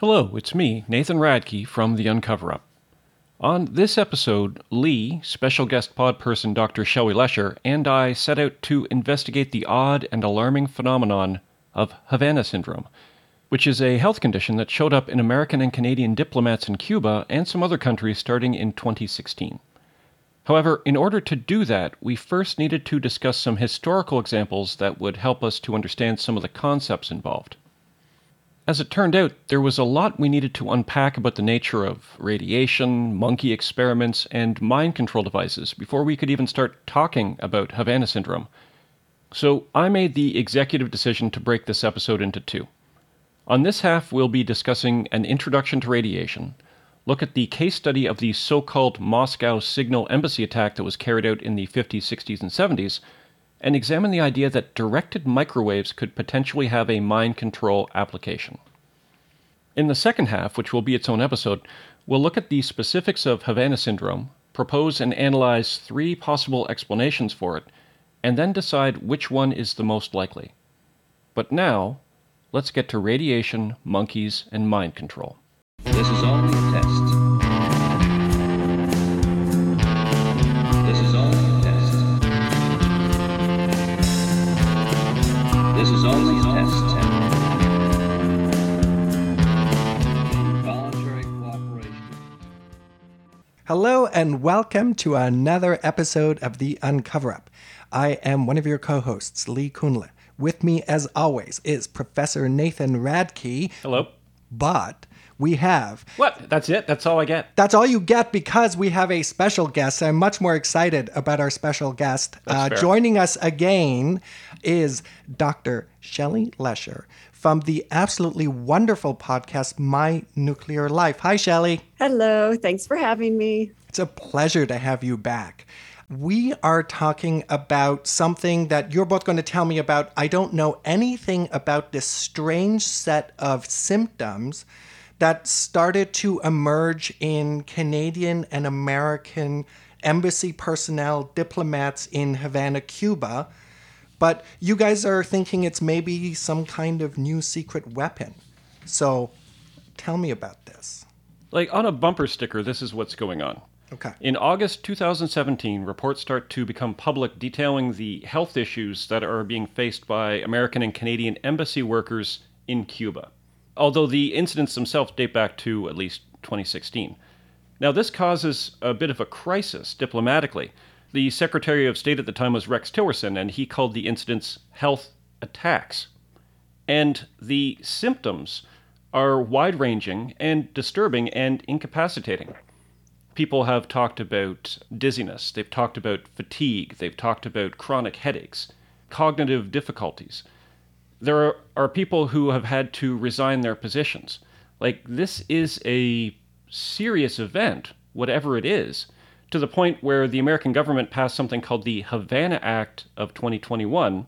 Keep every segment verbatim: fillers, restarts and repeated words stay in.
Hello, it's me, Nathan Radke from The Uncover-Up. On this episode, Lee, special guest pod person Doctor Shelly Lesher, and I set out to investigate the odd and alarming phenomenon of Havana Syndrome, which is a health condition that showed up in American and Canadian diplomats in Cuba and some other countries starting in twenty sixteen. However, in order to do that, we first needed to discuss some historical examples that would help us to understand some of the concepts involved. As it turned out, there was a lot we needed to unpack about the nature of radiation, monkey experiments, and mind control devices before we could even start talking about Havana Syndrome. So I made the executive decision to break this episode into two. On this half, we'll be discussing an introduction to radiation, look at the case study of the so-called Moscow Signal embassy attack that was carried out in the fifties, sixties, and seventies, and examine the idea that directed microwaves could potentially have a mind control application. In the second half, which will be its own episode, we'll look at the specifics of Havana Syndrome, propose and analyze three possible explanations for it, and then decide which one is the most likely. But now, let's get to radiation, monkeys, and mind control. This is only a test. This is only a test. Voluntary cooperation. Hello and welcome to another episode of The Uncover-Up. I am one of your co-hosts, Lee Kuhnle. With me, as always, is Professor Nathan Radke. Hello. But we have... What? That's it? That's all I get? That's all you get because we have a special guest. I'm much more excited about our special guest. Uh, joining us again is Doctor Shelly Lesher from the absolutely wonderful podcast, My Nuclear Life. Hi, Shelly. Hello. Thanks for having me. It's a pleasure to have you back. We are talking about something that you're both going to tell me about. I don't know anything about this strange set of symptoms that started to emerge in Canadian and American embassy personnel, diplomats in Havana, Cuba. But you guys are thinking it's maybe some kind of new secret weapon. So tell me about this. Like on a bumper sticker, this is what's going on. Okay. In August two thousand seventeen, reports start to become public detailing the health issues that are being faced by American and Canadian embassy workers in Cuba, although the incidents themselves date back to at least twenty sixteen. Now, this causes a bit of a crisis diplomatically. The Secretary of State at the time was Rex Tillerson, and he called the incidents health attacks. And the symptoms are wide-ranging and disturbing and incapacitating. People have talked about dizziness, they've talked about fatigue, they've talked about chronic headaches, cognitive difficulties. There are, are people who have had to resign their positions. Like, this is a serious event, whatever it is, to the point where the American government passed something called the Havana Act of twenty twenty-one,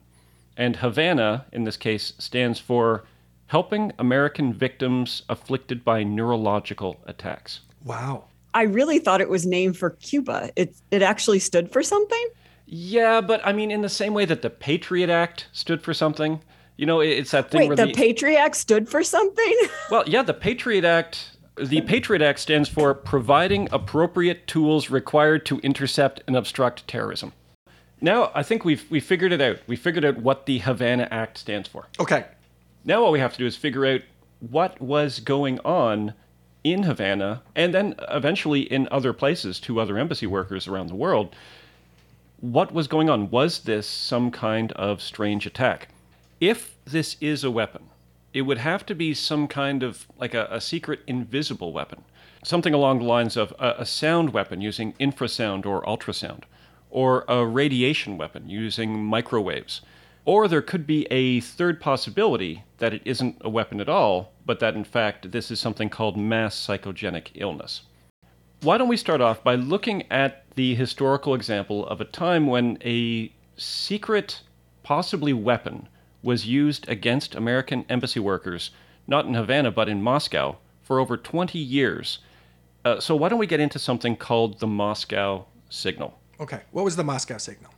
and Havana, in this case, stands for Helping American Victims Afflicted by Neurological Attacks. Wow. I really thought it was named for Cuba. It it actually stood for something? Yeah, but I mean, in the same way that the Patriot Act stood for something, you know, it's that thing Wait, where the... Wait, the Patriot Act stood for something? Well, yeah, the Patriot Act, the Patriot Act stands for Providing Appropriate Tools Required to Intercept and Obstruct Terrorism. Now, I think we've we figured it out. We figured out what the Havana Act stands for. Okay. Now all we have to do is figure out what was going on in Havana, and then eventually in other places to other embassy workers around the world. What was going on? Was this some kind of strange attack? If this is a weapon, it would have to be some kind of, like a, a secret invisible weapon. Something along the lines of a, a sound weapon using infrasound or ultrasound, or a radiation weapon using microwaves. Or there could be a third possibility that it isn't a weapon at all, but that in fact this is something called mass psychogenic illness. Why don't we start off by looking at the historical example of a time when a secret, possibly weapon, was used against American embassy workers, not in Havana but in Moscow, for over twenty years. Uh, so why don't we get into something called the Moscow Signal? Okay, what was the Moscow Signal?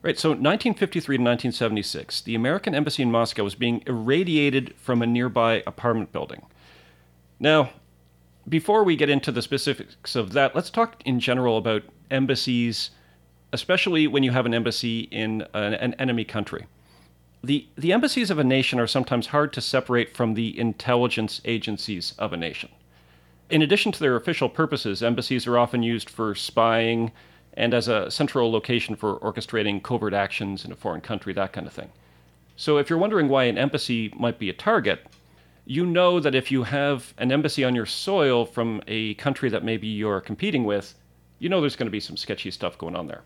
Right, so nineteen fifty-three to nineteen seventy-six, the American embassy in Moscow was being irradiated from a nearby apartment building. Now, before we get into the specifics of that, let's talk in general about embassies, especially when you have an embassy in an, an enemy country. The, the embassies of a nation are sometimes hard to separate from the intelligence agencies of a nation. In addition to their official purposes, embassies are often used for spying and as a central location for orchestrating covert actions in a foreign country, that kind of thing. So if you're wondering why an embassy might be a target, you know that if you have an embassy on your soil from a country that maybe you're competing with, you know there's going to be some sketchy stuff going on there.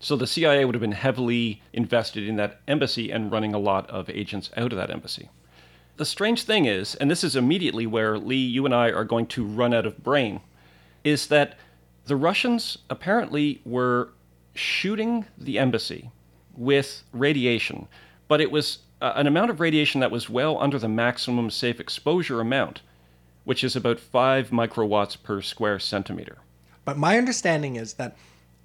So the C I A would have been heavily invested in that embassy and running a lot of agents out of that embassy. The strange thing is, and this is immediately where, Lee, you and I are going to run out of brain, is that the Russians apparently were shooting the embassy with radiation, but it was an amount of radiation that was well under the maximum safe exposure amount, which is about five microwatts per square centimeter. But my understanding is that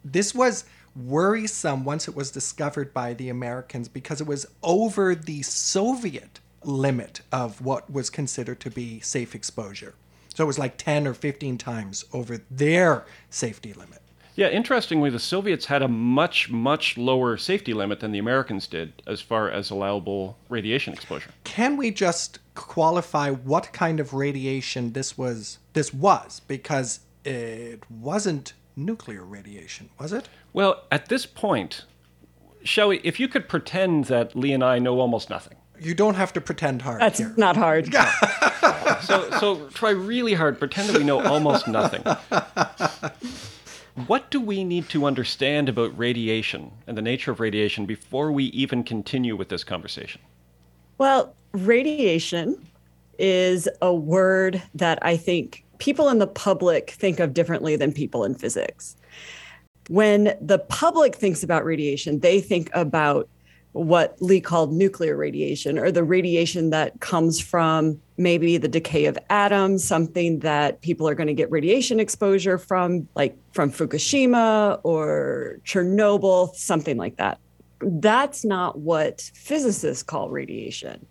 this was worrisome once it was discovered by the Americans because it was over the Soviet limit of what was considered to be safe exposure. So it was like ten or fifteen times over their safety limit. Yeah, interestingly, the Soviets had a much, much lower safety limit than the Americans did as far as allowable radiation exposure. Can we just qualify what kind of radiation this was? This was, because it wasn't nuclear radiation, was it? Well, at this point, Shelly, if you could pretend that Lee and I know almost nothing. You don't have to pretend hard. That's here. Not hard. so, so try really hard. Pretend that we know almost nothing. What do we need to understand about radiation and the nature of radiation before we even continue with this conversation? Well, radiation is a word that I think people in the public think of differently than people in physics. When the public thinks about radiation, they think about what Lee called nuclear radiation, or the radiation that comes from maybe the decay of atoms, something that people are going to get radiation exposure from, like from Fukushima or Chernobyl, something like that. That's not what physicists call radiation.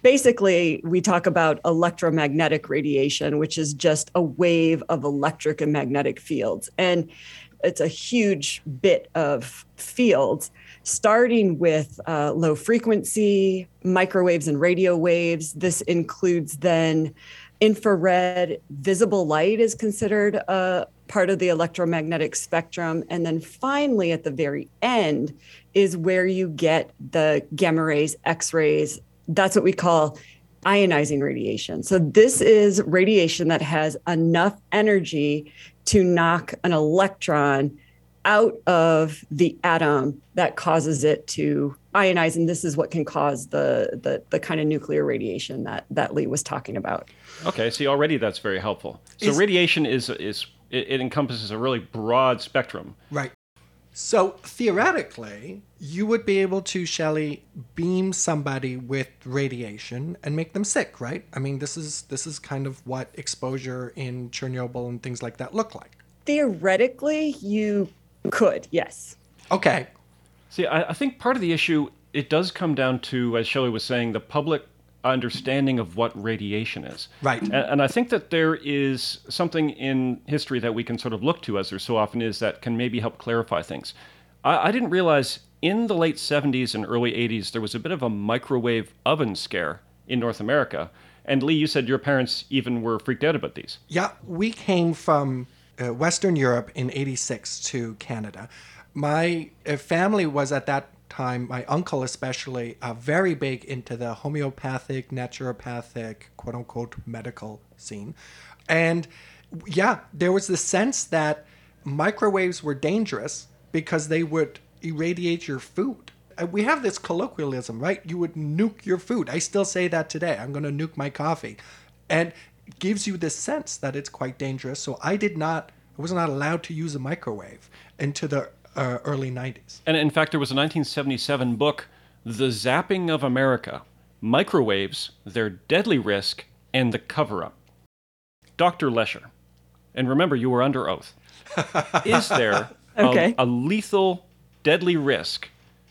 Basically, we talk about electromagnetic radiation, which is just a wave of electric and magnetic fields. And it's a huge bit of fields, starting with uh, low frequency, microwaves and radio waves. This includes then infrared, visible light is considered a part of the electromagnetic spectrum. And then finally, at the very end, is where you get the gamma rays, X-rays. That's what we call ionizing radiation. So this is radiation that has enough energy to knock an electron out of the atom that causes it to ionize. And this is what can cause the the, the kind of nuclear radiation that, that Lee was talking about. Okay, see, already that's very helpful. So is, radiation is, is it encompasses a really broad spectrum. Right. So theoretically, you would be able to, Shelly, beam somebody with radiation and make them sick, right? I mean, this is this is kind of what exposure in Chernobyl and things like that look like. Theoretically, you could, yes. Okay. See, I, I think part of the issue, it does come down to, as Shelly was saying, the public understanding of what radiation is. Right. And, and I think that there is something in history that we can sort of look to, as there so often is, that can maybe help clarify things. I, I didn't realize in the late seventies and early eighties, there was a bit of a microwave oven scare in North America. And Lee, you said your parents even were freaked out about these. Yeah, we came from uh, Western Europe in eighty-six to Canada. My uh, family was at that time, my uncle especially, uh, very big into the homeopathic, naturopathic, quote unquote, medical scene. And yeah, there was the sense that microwaves were dangerous because they would irradiate your food. We have this colloquialism, right? You would nuke your food. I still say that today. I'm going to nuke my coffee. And it gives you this sense that it's quite dangerous. So I did not, I was not allowed to use a microwave into the Uh, early nineties. And in fact, there was a nineteen seventy-seven book, The Zapping of America, Microwaves, Their Deadly Risk, and the Cover-Up. Doctor Lesher, and remember, you were under oath. Is there okay. a, a lethal, deadly risk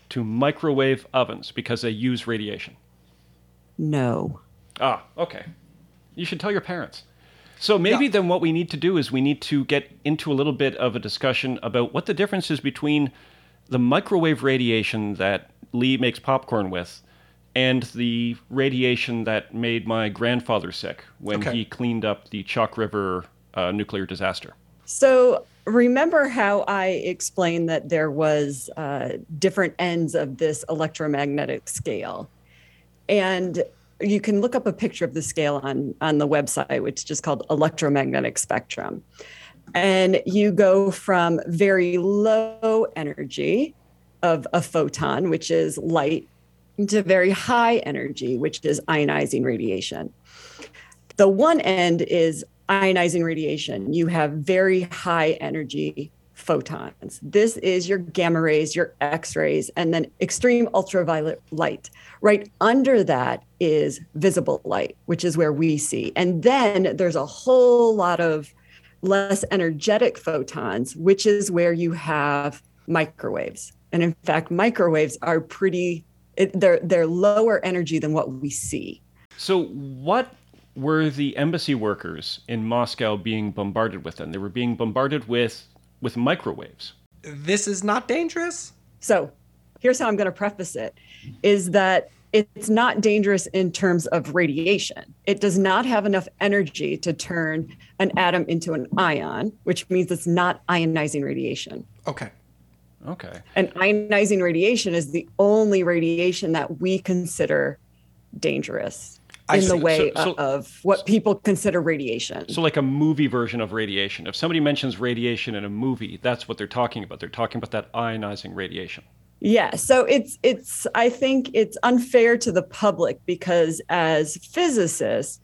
to microwave ovens because they use radiation? No. Ah, okay. You should tell your parents. So maybe yeah. then what we need to do is we need to get into a little bit of a discussion about what the difference is between the microwave radiation that Lee makes popcorn with and the radiation that made my grandfather sick when okay. he cleaned up the Chalk River uh, nuclear disaster. So remember how I explained that there was uh, different ends of this electromagnetic scale. And you can look up a picture of the scale on, on the website, which is just called electromagnetic spectrum. And you go from very low energy of a photon, which is light, to very high energy, which is ionizing radiation. The one end is ionizing radiation. You have very high energy photons. This is your gamma rays, your X-rays, and then extreme ultraviolet light. Right under that is visible light, which is where we see. And then there's a whole lot of less energetic photons, which is where you have microwaves. And in fact, microwaves are pretty, it, they're, they're lower energy than what we see. So what were the embassy workers in Moscow being bombarded with then? They were being bombarded with with microwaves. This is not dangerous? So here's how I'm going to preface it, is that it's not dangerous in terms of radiation. It does not have enough energy to turn an atom into an ion, which means it's not ionizing radiation. Okay. Okay. And ionizing radiation is the only radiation that we consider dangerous in the way so, so, of what people consider radiation. So like a movie version of radiation. If somebody mentions radiation in a movie, that's what they're talking about. They're talking about that ionizing radiation. Yeah. So it's, it's, I think it's unfair to the public because as physicists,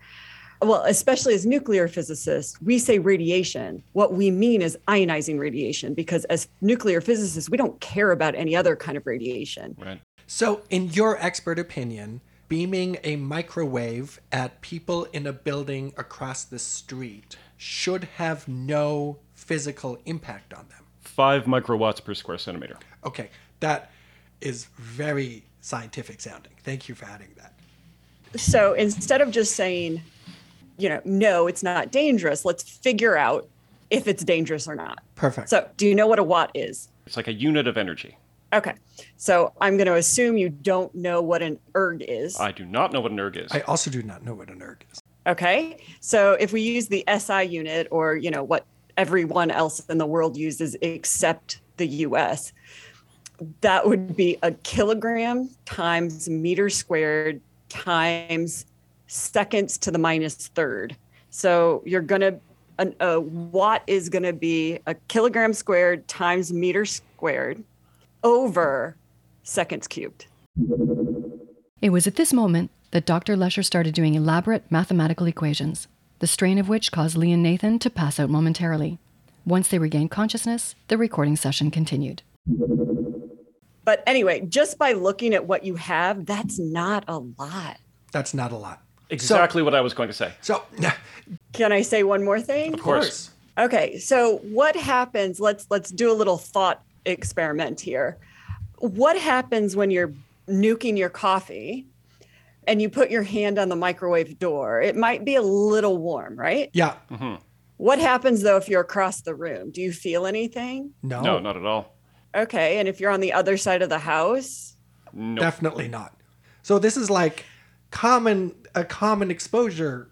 well, especially as nuclear physicists, we say radiation. What we mean is ionizing radiation, because as nuclear physicists, we don't care about any other kind of radiation. Right. So in your expert opinion, beaming a microwave at people in a building across the street should have no physical impact on them. Five microwatts per square centimeter. Okay, that is very scientific sounding. Thank you for adding that. So instead of just saying, you know, no, it's not dangerous, let's figure out if it's dangerous or not. Perfect. So do you know what a watt is? It's like a unit of energy. Okay, so I'm going to assume you don't know what an erg is. I do not know what an erg is. I also do not know what an erg is. Okay, so if we use the S I unit, or, you know, what everyone else in the world uses except the U S, that would be a kilogram times meter squared times seconds to the minus third. So you're going to, an, a watt is going to be a kilogram squared times meter squared over seconds cubed. It was at this moment that Doctor Lesher started doing elaborate mathematical equations, the strain of which caused Lee and Nathan to pass out momentarily. Once they regained consciousness, the recording session continued. But anyway, just by looking at what you have, that's not a lot. That's not a lot. Exactly so, what I was going to say. So, can I say one more thing? Of course. Okay, so what happens, let's let's do a little thought experiment here. What happens when you're nuking your coffee and you put your hand on the microwave door? It might be a little warm, right? Yeah. Mm-hmm. What happens though if you're across the room? Do you feel anything? No. No, not at all. Okay. And if you're on the other side of the house? Nope. Definitely not. So this is like common a common exposure.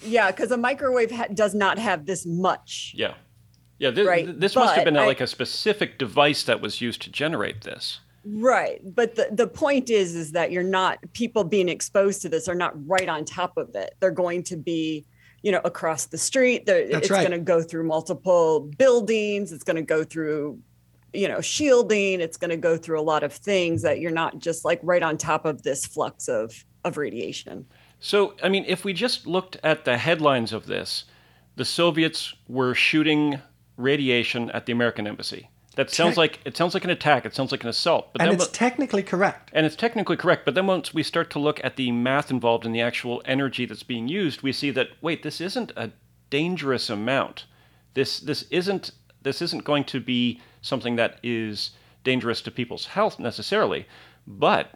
Yeah, because a microwave ha- does not have this much. Yeah. Yeah, this, right. this must but have been a, like I, a specific device that was used to generate this. Right. But the, the point is, is that you're not, people being exposed to this are not right on top of it. They're going to be, you know, across the street. That's it's right. going to go through multiple buildings. It's going to go through, you know, shielding. It's going to go through a lot of things that you're not just like right on top of this flux of, of radiation. So, I mean, if we just looked at the headlines of this, the Soviets were shooting radiation at the American embassy. That sounds Te- like it sounds like an attack. It sounds like an assault. But and then it's lo- technically correct. And it's technically correct. But then once we start to look at the math involved in the actual energy that's being used, we see that wait, this isn't a dangerous amount. This this isn't this isn't going to be something that is dangerous to people's health necessarily. But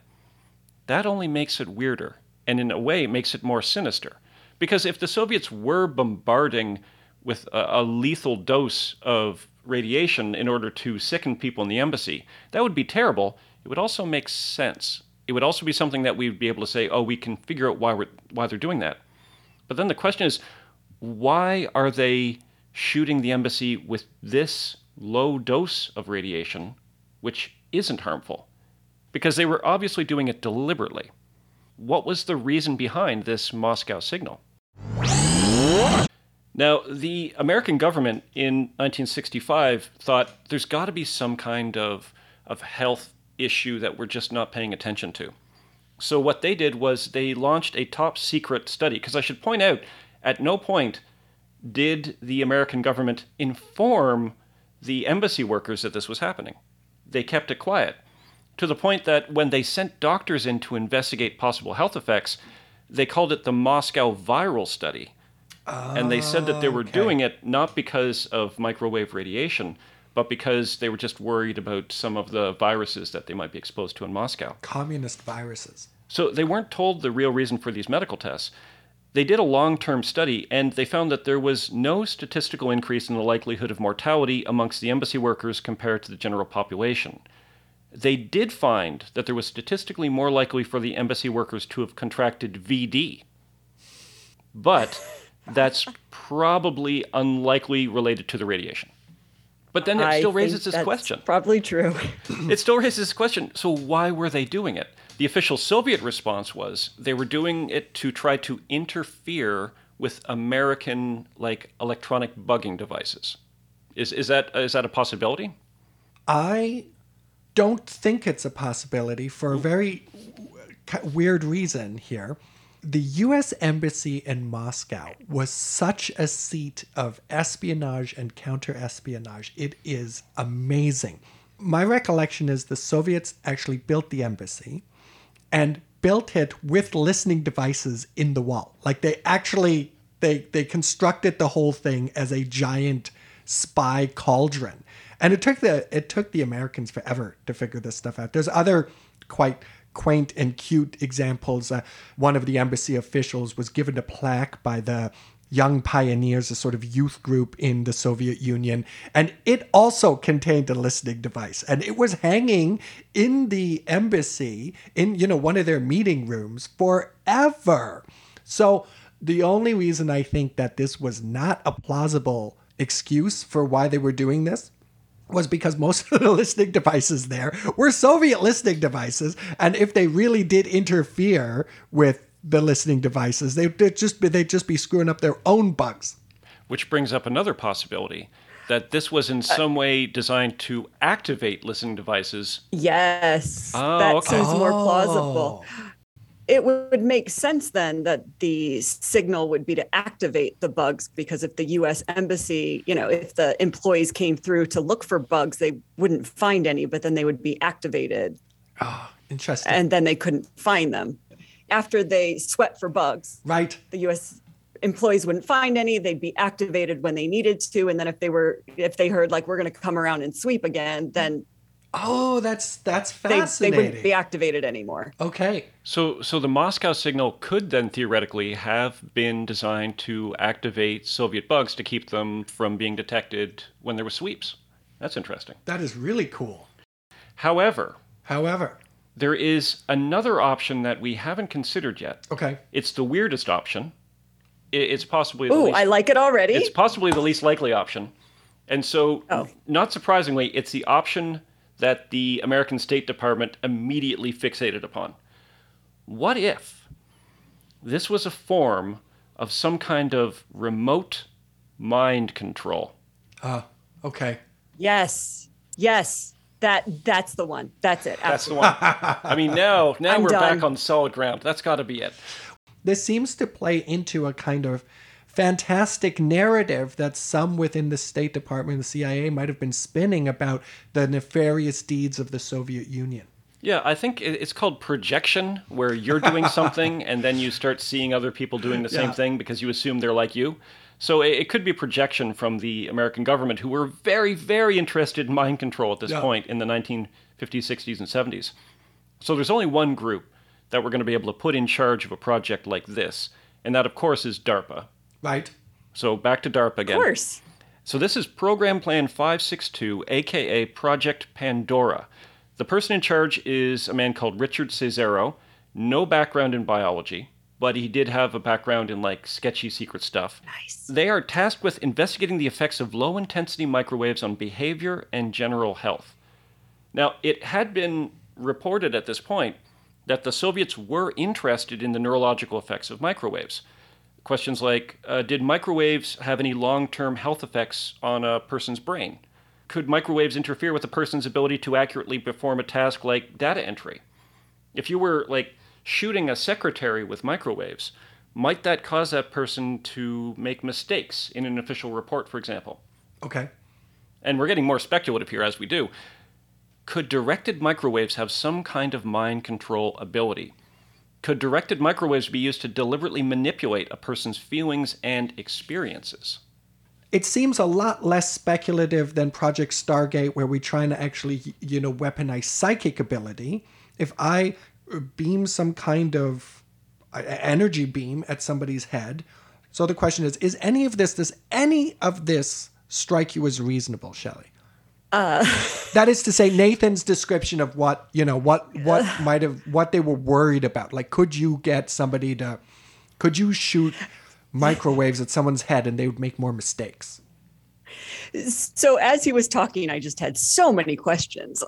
that only makes it weirder, and in a way makes it more sinister. Because if the Soviets were bombarding with a, a lethal dose of radiation in order to sicken people in the embassy, that would be terrible. It would also make sense. It would also be something that we'd be able to say, oh, we can figure out why we're why they're doing that. But then the question is, why are they shooting the embassy with this low dose of radiation, which isn't harmful? Because they were obviously doing it deliberately. What was the reason behind this Moscow signal? Now, the American government in nineteen sixty-five thought there's got to be some kind of, of health issue that we're just not paying attention to. So what they did was they launched a top secret study, because I should point out, at no point did the American government inform the embassy workers that this was happening. They kept it quiet, to the point that when they sent doctors in to investigate possible health effects, they called it the Moscow Viral Study. Oh, and they said that they were okay. doing it not because of microwave radiation, but because they were just worried about some of the viruses that they might be exposed to in Moscow. Communist viruses. So they weren't told the real reason for these medical tests. They did a long-term study, and they found that there was no statistical increase in the likelihood of mortality amongst the embassy workers compared to the general population. They did find that there was statistically more likely for the embassy workers to have contracted V D. But that's probably unlikely related to the radiation. But then it still I raises this question. Probably true. It still raises this question. So why were they doing it? The official Soviet response was they were doing it to try to interfere with American like electronic bugging devices. Is is that is that a possibility? I don't think it's a possibility for a very weird reason here. The U S Embassy in Moscow was such a seat of espionage and counter-espionage. It is amazing. My recollection is the Soviets actually built the embassy and built it with listening devices in the wall. Like they actually, they, they constructed the whole thing as a giant spy cauldron. And it took the it took the Americans forever to figure this stuff out. There's other quite quaint and cute examples. Uh, one of the embassy officials was given a plaque by the Young Pioneers, a sort of youth group in the Soviet Union, and it also contained a listening device. And it was hanging in the embassy in, you know, one of their meeting rooms forever. So the only reason I think that this was not a plausible excuse for why they were doing this was because most of the listening devices there were Soviet listening devices. And if they really did interfere with the listening devices, they, they'd, just be, they'd just be screwing up their own bugs. Which brings up another possibility, that this was in some way designed to activate listening devices. Yes, oh, that okay. seems more plausible. Oh. It would make sense then that the signal would be to activate the bugs, because if the U S embassy, you know, if the employees came through to look for bugs, they wouldn't find any, but then they would be activated. Oh, interesting. And then they couldn't find them. After they sweat for bugs, right? The U S employees wouldn't find any. They'd be activated when they needed to. And then if they were, if they heard like, we're going to come around and sweep again, then Oh, that's that's fascinating. They, they wouldn't be activated anymore. Okay. So so the Moscow signal could then theoretically have been designed to activate Soviet bugs to keep them from being detected when there were sweeps. That's interesting. That is really cool. However. However. There is another option that we haven't considered yet. Okay. It's the weirdest option. It's possibly the Ooh, least, I like it already. It's possibly the least likely option. And so, oh. not surprisingly, it's the option that the American State Department immediately fixated upon. What if this was a form of some kind of remote mind control? Uh, okay. Yes, yes, that that's the one. That's it. Absolutely. That's the one. I mean, now, now we're done. Back on solid ground. That's got to be it. This seems to play into a kind of fantastic narrative that some within the State Department and the C I A might have been spinning about the nefarious deeds of the Soviet Union. Yeah, I think it's called projection, where you're doing something and then you start seeing other people doing the same yeah. thing because you assume they're like you. So it could be projection from the American government, who were very, very interested in mind control at this yeah. point in the nineteen fifties, sixties, and seventies. So there's only one group that we're going to be able to put in charge of a project like this. And that, of course, is DARPA. Right. So back to DARPA again. Of course. So this is Program Plan five sixty-two, a k a. Project Pandora. The person in charge is a man called Richard Cesaro. No background in biology, but he did have a background in, like, sketchy secret stuff. Nice. They are tasked with investigating the effects of low-intensity microwaves on behavior and general health. Now, it had been reported at this point that the Soviets were interested in the neurological effects of microwaves. Questions like, uh, did microwaves have any long-term health effects on a person's brain? Could microwaves interfere with a person's ability to accurately perform a task like data entry? If you were, like, shooting a secretary with microwaves, might that cause that person to make mistakes in an official report, for example? Okay. And we're getting more speculative here as we do. Could directed microwaves have some kind of mind control ability? Could directed microwaves be used to deliberately manipulate a person's feelings and experiences? It seems a lot less speculative than Project Stargate, where we're trying to actually, you know, weaponize psychic ability. If I beam some kind of energy beam at somebody's head, so the question is, is any of this, does any of this strike you as reasonable, Shelley? Uh, that is to say, Nathan's description of what, you know, what what uh, might have, what they were worried about. Like, could you get somebody to, could you shoot microwaves at someone's head and they would make more mistakes? So as he was talking, I just had so many questions.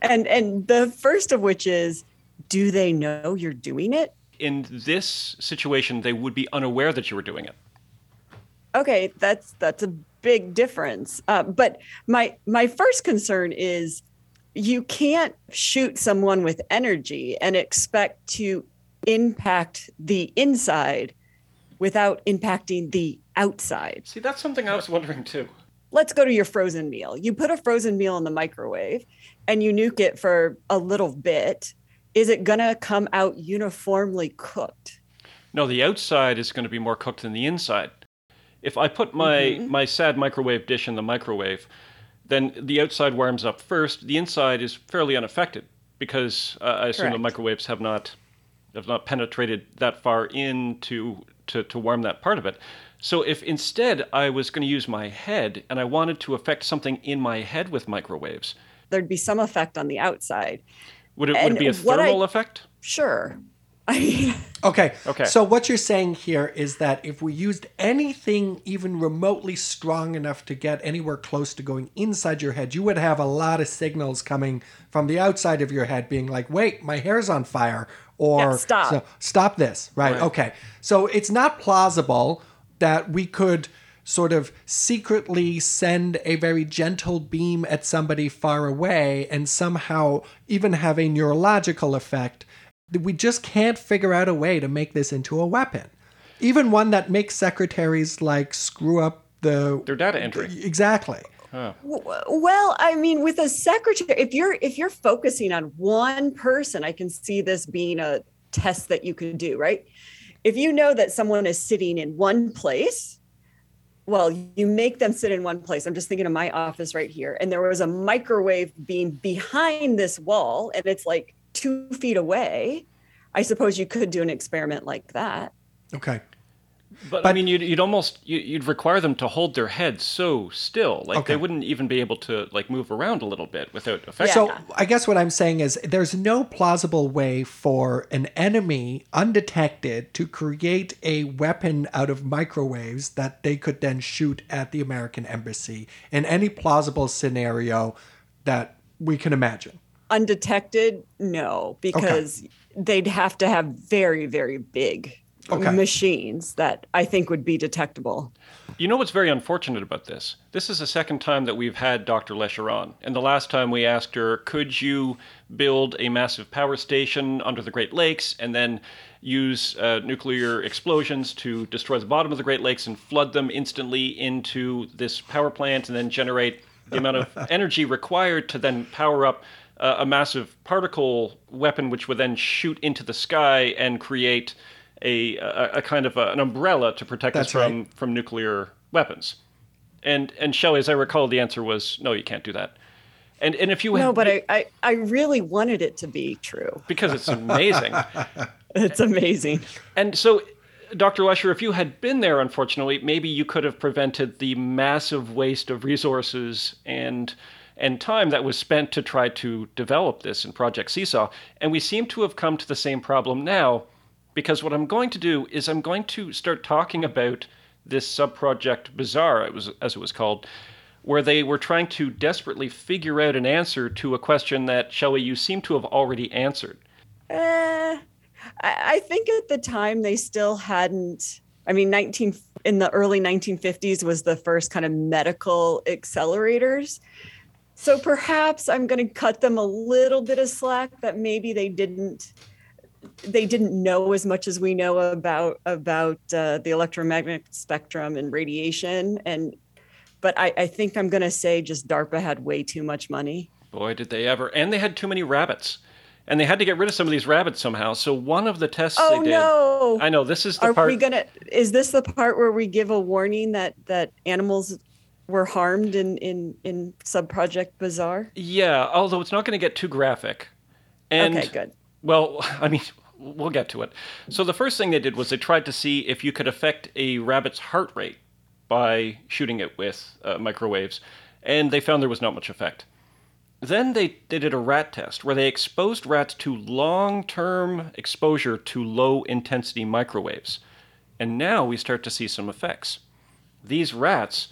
and and the first of which is, do they know you're doing it? In this situation, they would be unaware that you were doing it. Okay, that's that's a big difference. Uh, but my my first concern is, you can't shoot someone with energy and expect to impact the inside without impacting the outside. See, that's something I was wondering too. Let's go to your frozen meal. You put a frozen meal in the microwave and you nuke it for a little bit. Is it going to come out uniformly cooked? No, the outside is going to be more cooked than the inside. If I put my, mm-hmm. my sad microwave dish in the microwave, then the outside warms up first. The inside is fairly unaffected because uh, I assume Correct. The microwaves have not have not penetrated that far in to, to, to warm that part of it. So if instead I was going to use my head and I wanted to affect something in my head with microwaves, there'd be some effect on the outside. Would it, would it be a thermal I, effect? Sure. okay. okay, so what you're saying here is that if we used anything even remotely strong enough to get anywhere close to going inside your head, you would have a lot of signals coming from the outside of your head being like, wait, my hair's on fire, or yeah, stop. So, stop this, right? right? Okay, so it's not plausible that we could sort of secretly send a very gentle beam at somebody far away and somehow even have a neurological effect. We just can't figure out a way to make this into a weapon. Even one that makes secretaries, like, screw up the... their data entry. Exactly. Huh. Well, I mean, with a secretary, if you're if you're focusing on one person, I can see this being a test that you could do, right? If you know that someone is sitting in one place, well, you make them sit in one place. I'm just thinking of my office right here. And there was a microwave beam behind this wall, and it's like, two feet away. I suppose you could do an experiment like that. Okay. But, but I mean, you'd, you'd almost, you'd require them to hold their heads so still, like okay. They wouldn't even be able to, like, move around a little bit without affecting. So yeah. I guess what I'm saying is there's no plausible way for an enemy undetected to create a weapon out of microwaves that they could then shoot at the American embassy in any plausible scenario that we can imagine. Undetected? No, because okay. They'd have to have very, very big okay. machines that I think would be detectable. You know what's very unfortunate about this? This is the second time that we've had Doctor Lesher on. And the last time we asked her, could you build a massive power station under the Great Lakes and then use uh, nuclear explosions to destroy the bottom of the Great Lakes and flood them instantly into this power plant and then generate the amount of energy required to then power up a massive particle weapon, which would then shoot into the sky and create a a, a kind of a, an umbrella to protect That's us from, right. from nuclear weapons. And and Shelley, as I recall, the answer was no, you can't do that. And and if you no, had, but I, I I really wanted it to be true because it's amazing. It's amazing. And so Doctor Lesher, if you had been there, unfortunately, maybe you could have prevented the massive waste of resources and and time that was spent to try to develop this in Project Seesaw. And we seem to have come to the same problem now, because what I'm going to do is I'm going to start talking about this subproject Bizarre, it was, as it was called, where they were trying to desperately figure out an answer to a question that, Shelly, you seem to have already answered. Uh, I think at the time they still hadn't. I mean, nineteen in the early nineteen fifties was the first kind of medical accelerators. So perhaps I'm going to cut them a little bit of slack that maybe they didn't they didn't know as much as we know about about uh, the electromagnetic spectrum and radiation. And but I, I think I'm going to say just DARPA had way too much money. Boy, did they ever. And they had too many rabbits. And they had to get rid of some of these rabbits somehow. So one of the tests oh, they did. Oh, no. I know. This is the Are part. Are we going to. Is this the part where we give a warning that, that animals were harmed in, in, in Subproject Bizarre? Yeah, although it's not going to get too graphic. And, okay, good. Well, I mean, we'll get to it. So the first thing they did was they tried to see if you could affect a rabbit's heart rate by shooting it with uh, microwaves. And they found there was not much effect. Then they, they did a rat test where they exposed rats to long-term exposure to low-intensity microwaves. And now we start to see some effects. These rats,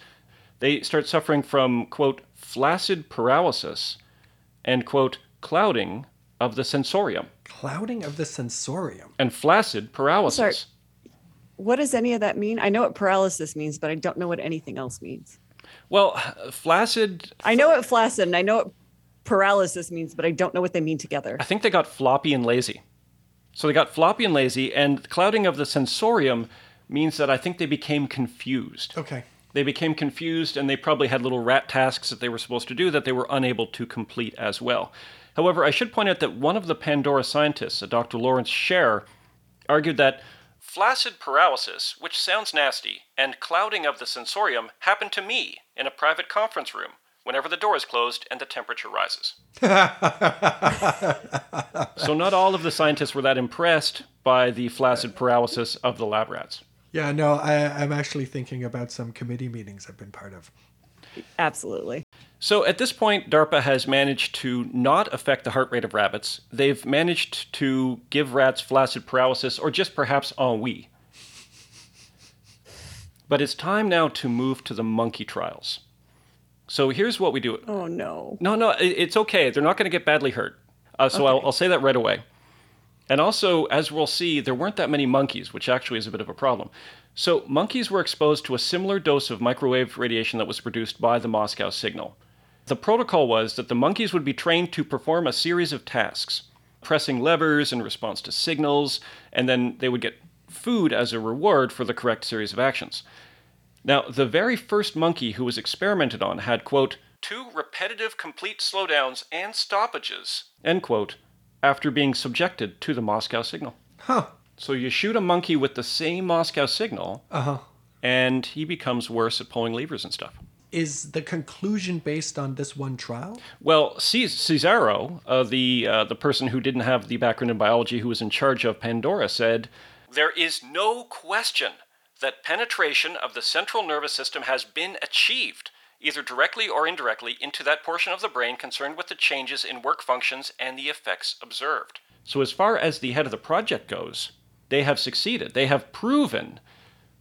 they start suffering from, quote, flaccid paralysis and, quote, clouding of the sensorium. Clouding of the sensorium? And flaccid paralysis. Sorry, what does any of that mean? I know what paralysis means, but I don't know what anything else means. Well, flaccid... I know what flaccid and I know what paralysis means, but I don't know what they mean together. I think they got floppy and lazy. So they got floppy and lazy, and clouding of the sensorium means that I think they became confused. Okay. They became confused, and they probably had little rat tasks that they were supposed to do that they were unable to complete as well. However, I should point out that one of the Pandora scientists, a Doctor Lawrence Scherr, argued that flaccid paralysis, which sounds nasty, and clouding of the sensorium happened to me in a private conference room whenever the door is closed and the temperature rises. So not all of the scientists were that impressed by the flaccid paralysis of the lab rats. Yeah, no, I, I'm actually thinking about some committee meetings I've been part of. Absolutely. So at this point, DARPA has managed to not affect the heart rate of rabbits. They've managed to give rats flaccid paralysis or just perhaps ennui. But it's time now to move to the monkey trials. So here's what we do. Oh, no. No, no, it's okay. They're not going to get badly hurt. Uh, so okay. I'll, I'll say that right away. And also, as we'll see, there weren't that many monkeys, which actually is a bit of a problem. So monkeys were exposed to a similar dose of microwave radiation that was produced by the Moscow Signal. The protocol was that the monkeys would be trained to perform a series of tasks, pressing levers in response to signals, and then they would get food as a reward for the correct series of actions. Now, the very first monkey who was experimented on had, quote, two repetitive complete slowdowns and stoppages, end quote, after being subjected to the Moscow Signal. Huh. So you shoot a monkey with the same Moscow Signal, uh-huh. and he becomes worse at pulling levers and stuff. Is the conclusion based on this one trial? Well, C- Cesaro, uh, the, uh, the person who didn't have the background in biology who was in charge of Pandora, said, "There is no question that penetration of the central nervous system has been achieved, either directly or indirectly, into that portion of the brain concerned with the changes in work functions and the effects observed." So as far as the head of the project goes, they have succeeded. They have proven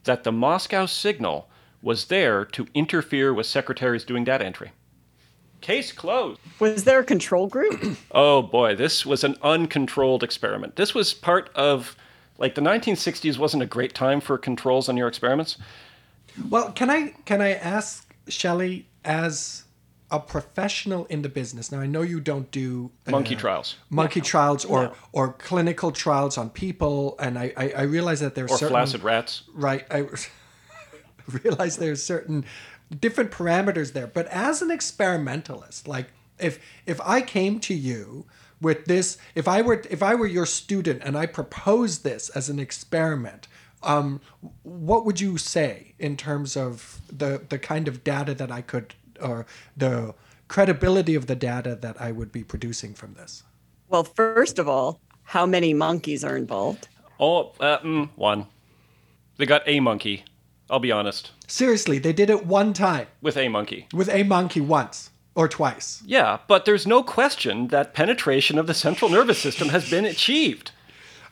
that the Moscow Signal was there to interfere with secretaries doing data entry. Case closed. Was there a control group? Oh, boy, this was an uncontrolled experiment. This was part of... Like, the nineteen sixties wasn't a great time for controls on your experiments. Well, can I can I ask, Shelly, as a professional in the business, now I know you don't do... Uh, monkey trials. Monkey no. trials or, no. or clinical trials on people, and I, I, I realize that there are or certain... Or flaccid rats. Right. I realize there's certain different parameters there. But as an experimentalist, like, if if I came to you... With this, if I were if I were your student and I proposed this as an experiment, um, what would you say in terms of the the kind of data that I could, or the credibility of the data that I would be producing from this? Well, first of all, how many monkeys are involved? Oh, uh, mm, one. They got a monkey. I'll be honest. Seriously, they did it one time. With a monkey. With a monkey once. Or twice. Yeah, but there's no question that penetration of the central nervous system has been achieved.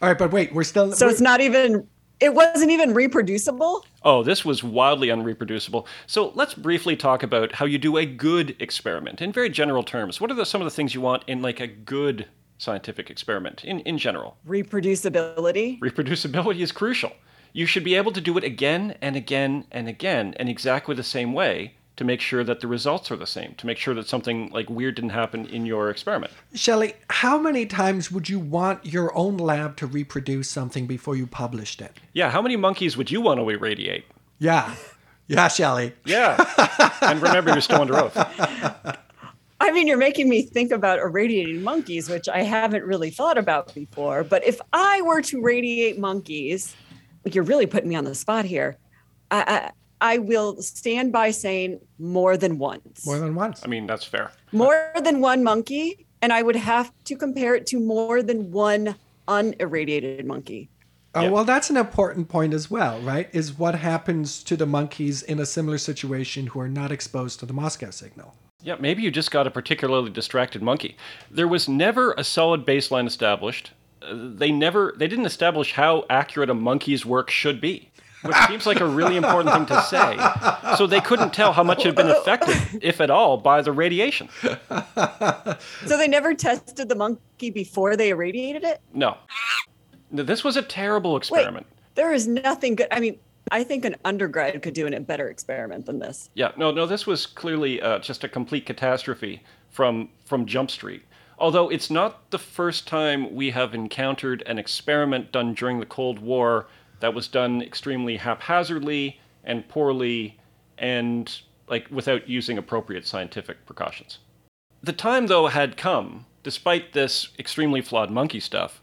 All right, but wait, we're still... So we're, it's not even... It wasn't even reproducible? Oh, this was wildly unreproducible. So let's briefly talk about how you do a good experiment in very general terms. What are the, some of the things you want in like a good scientific experiment in, in general? Reproducibility. Reproducibility is crucial. You should be able to do it again and again and again in exactly the same way, to make sure that the results are the same, to make sure that something like weird didn't happen in your experiment. Shelly, how many times would you want your own lab to reproduce something before you published it? Yeah, how many monkeys would you want to irradiate? Yeah. Yeah, Shelly. Yeah. And remember, you're still under oath. I mean, you're making me think about irradiating monkeys, which I haven't really thought about before. But if I were to radiate monkeys, like you're really putting me on the spot here, I, I I will stand by saying more than once. More than once. I mean, that's fair. More than one monkey, and I would have to compare it to more than one unirradiated monkey. Oh, yeah. Well, that's an important point as well, right? Is what happens to the monkeys in a similar situation who are not exposed to the Moscow signal. Yeah, maybe you just got a particularly distracted monkey. There was never a solid baseline established. They never, they didn't establish how accurate a monkey's work should be, which seems like a really important thing to say. So they couldn't tell how much had been affected, if at all, by the radiation. So they never tested the monkey before they irradiated it? No. This was a terrible experiment. Wait, there is nothing good. I mean, I think an undergrad could do a better experiment than this. Yeah, no, no, this was clearly uh, just a complete catastrophe from from Jump Street. Although it's not the first time we have encountered an experiment done during the Cold War that was done extremely haphazardly and poorly and like without using appropriate scientific precautions. The time, though, had come, despite this extremely flawed monkey stuff,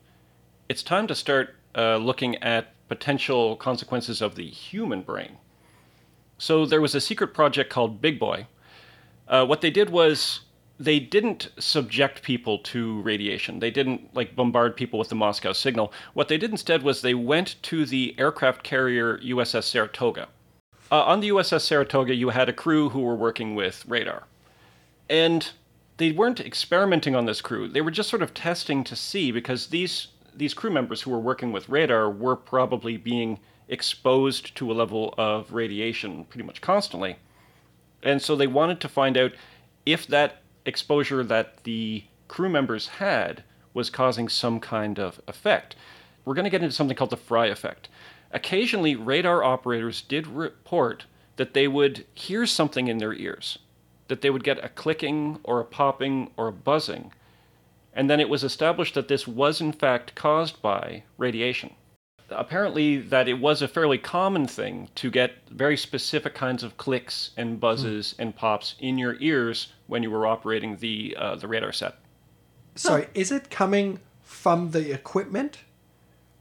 it's time to start uh, looking at potential consequences of the human brain. So there was a secret project called Big Boy. Uh, what they did was they didn't subject people to radiation. They didn't like bombard people with the Moscow signal. What they did instead was they went to the aircraft carrier U S S Saratoga. Uh, on the U S S Saratoga, you had a crew who were working with radar. And they weren't experimenting on this crew. They were just sort of testing to see, because these, these crew members who were working with radar were probably being exposed to a level of radiation pretty much constantly. And so they wanted to find out if that exposure that the crew members had was causing some kind of effect. We're going to get into something called the Frey effect. Occasionally, radar operators did report that they would hear something in their ears, that they would get a clicking or a popping or a buzzing, and then it was established that this was in fact caused by radiation. Apparently, that it was a fairly common thing to get very specific kinds of clicks and buzzes and pops in your ears when you were operating the uh, the radar set. Sorry, is it coming from the equipment,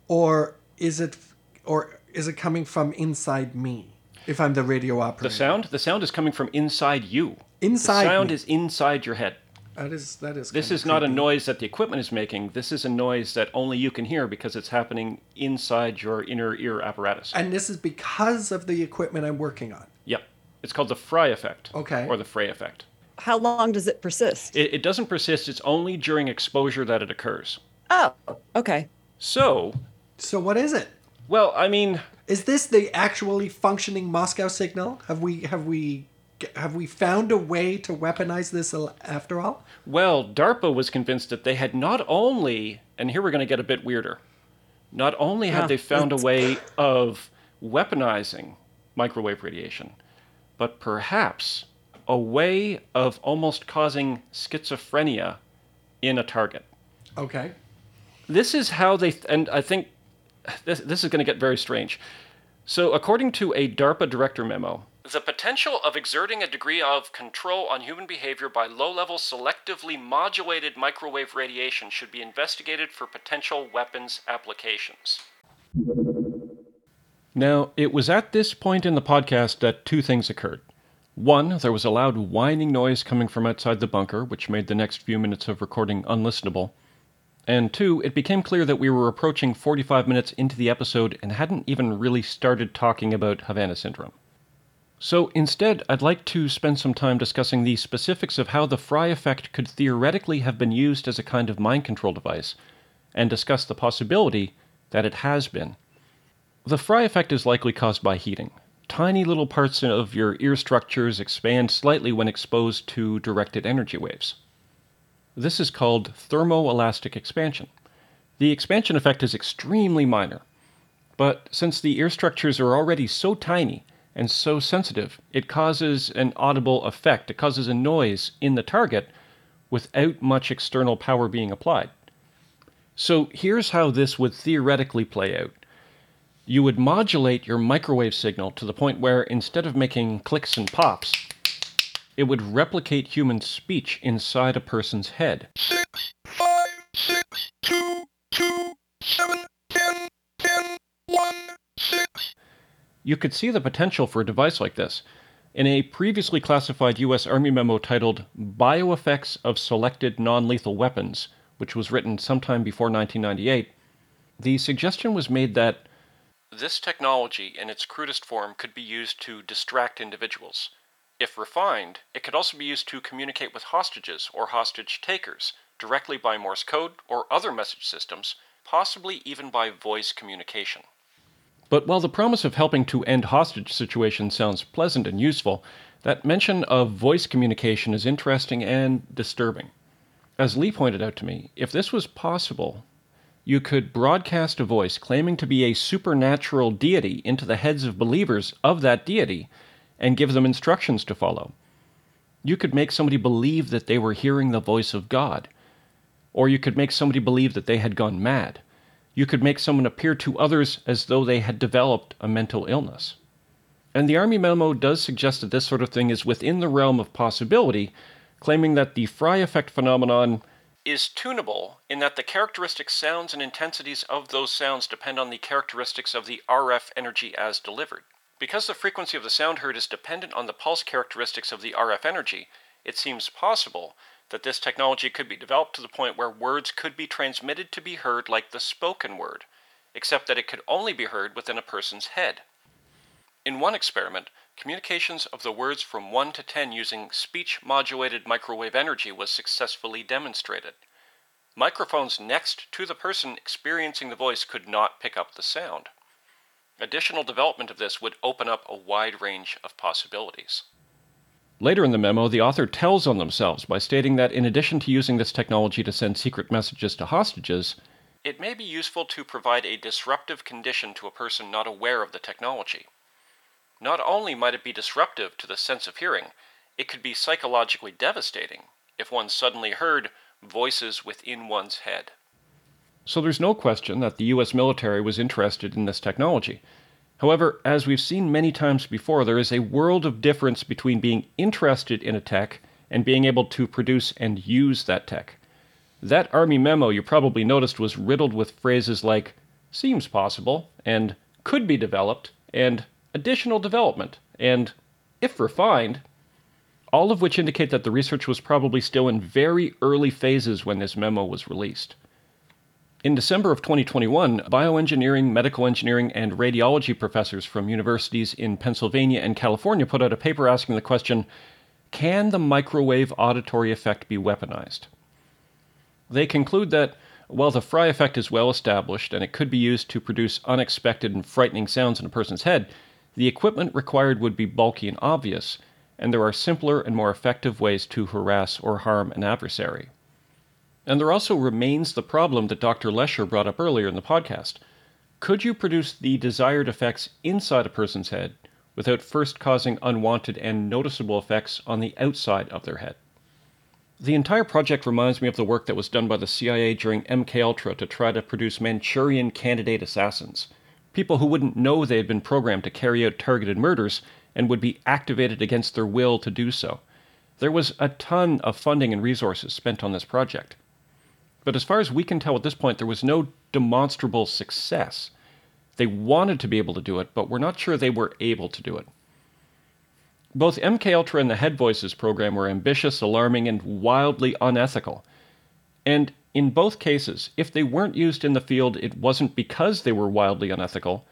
or is it, or is it coming from inside me? If I'm the radio operator, the sound the sound is coming from inside you. Inside the sound me. Is inside your head. That is that is. This is not a noise that the equipment is making. This is a noise that only you can hear because it's happening inside your inner ear apparatus. And this is because of the equipment I'm working on. Yep, it's called the Frey effect. Okay. Or the Frey effect. How long does it persist? It, it doesn't persist. It's only during exposure that it occurs. Oh, okay. So. So what is it? Well, I mean, is this the actually functioning Moscow signal? Have we have we. Have we found a way to weaponize this after all? Well, DARPA was convinced that they had not only, and here we're going to get a bit weirder, not only yeah. had they found a way of weaponizing microwave radiation, but perhaps a way of almost causing schizophrenia in a target. Okay. This is how they, th- and I think this, this is going to get very strange. So according to a DARPA director memo, the potential of exerting a degree of control on human behavior by low-level selectively modulated microwave radiation should be investigated for potential weapons applications. Now, it was at this point in the podcast that two things occurred. One, there was a loud whining noise coming from outside the bunker, which made the next few minutes of recording unlistenable. And two, it became clear that we were approaching forty-five minutes into the episode and hadn't even really started talking about Havana Syndrome. So instead, I'd like to spend some time discussing the specifics of how the Frey effect could theoretically have been used as a kind of mind control device, and discuss the possibility that it has been. The Frey effect is likely caused by heating. Tiny little parts of your ear structures expand slightly when exposed to directed energy waves. This is called thermoelastic expansion. The expansion effect is extremely minor, but since the ear structures are already so tiny and so sensitive, it causes an audible effect. It causes a noise in the target without much external power being applied. So here's how this would theoretically play out. You would modulate your microwave signal to the point where, instead of making clicks and pops, it would replicate human speech inside a person's head. Six, five, six, two, two, seven, ten, ten, one, six. You could see the potential for a device like this. In a previously classified U S Army memo titled Bioeffects of Selected Non-Lethal Weapons, which was written sometime before nineteen ninety-eight, the suggestion was made that this technology, in its crudest form, could be used to distract individuals. If refined, it could also be used to communicate with hostages or hostage takers, directly by Morse code or other message systems, possibly even by voice communication. But while the promise of helping to end hostage situations sounds pleasant and useful, that mention of voice communication is interesting and disturbing. As Lee pointed out to me, if this was possible, you could broadcast a voice claiming to be a supernatural deity into the heads of believers of that deity and give them instructions to follow. You could make somebody believe that they were hearing the voice of God, or you could make somebody believe that they had gone mad. You could make someone appear to others as though they had developed a mental illness. And the Army memo does suggest that this sort of thing is within the realm of possibility, claiming that the Frey effect phenomenon is tunable in that the characteristic sounds and intensities of those sounds depend on the characteristics of the R F energy as delivered. Because the frequency of the sound heard is dependent on the pulse characteristics of the R F energy, it seems possible that this technology could be developed to the point where words could be transmitted to be heard like the spoken word, except that it could only be heard within a person's head. In one experiment, communications of the words from one to ten using speech-modulated microwave energy was successfully demonstrated. Microphones next to the person experiencing the voice could not pick up the sound. Additional development of this would open up a wide range of possibilities. Later in the memo, the author tells on themselves by stating that in addition to using this technology to send secret messages to hostages, it may be useful to provide a disruptive condition to a person not aware of the technology. Not only might it be disruptive to the sense of hearing, it could be psychologically devastating if one suddenly heard voices within one's head. So there's no question that the U S military was interested in this technology. However, as we've seen many times before, there is a world of difference between being interested in a tech and being able to produce and use that tech. That Army memo you probably noticed was riddled with phrases like "seems possible" and "could be developed" and "additional development," and "if refined," all of which indicate that the research was probably still in very early phases when this memo was released. In December of twenty twenty-one, bioengineering, medical engineering, and radiology professors from universities in Pennsylvania and California put out a paper asking the question, can the microwave auditory effect be weaponized? They conclude that while the Frey effect is well established and it could be used to produce unexpected and frightening sounds in a person's head, the equipment required would be bulky and obvious, and there are simpler and more effective ways to harass or harm an adversary. And there also remains the problem that Doctor Lesher brought up earlier in the podcast. Could you produce the desired effects inside a person's head without first causing unwanted and noticeable effects on the outside of their head? The entire project reminds me of the work that was done by the C I A during M K Ultra to try to produce Manchurian candidate assassins. People who wouldn't know they had been programmed to carry out targeted murders and would be activated against their will to do so. There was a ton of funding and resources spent on this project. But as far as we can tell at this point, there was no demonstrable success. They wanted to be able to do it, but we're not sure they were able to do it. Both M K Ultra and the Head Voices program were ambitious, alarming, and wildly unethical. And In both cases, if they weren't used in the field, it wasn't because they were wildly unethical,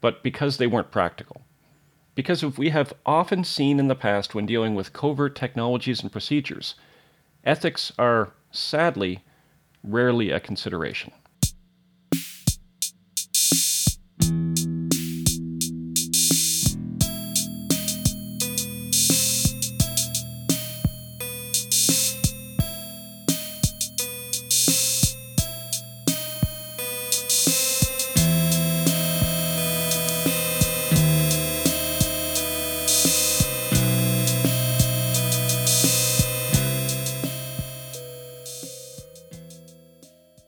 but because they weren't practical. Because if we have often seen in the past when dealing with covert technologies and procedures, ethics are, sadly, rarely a consideration.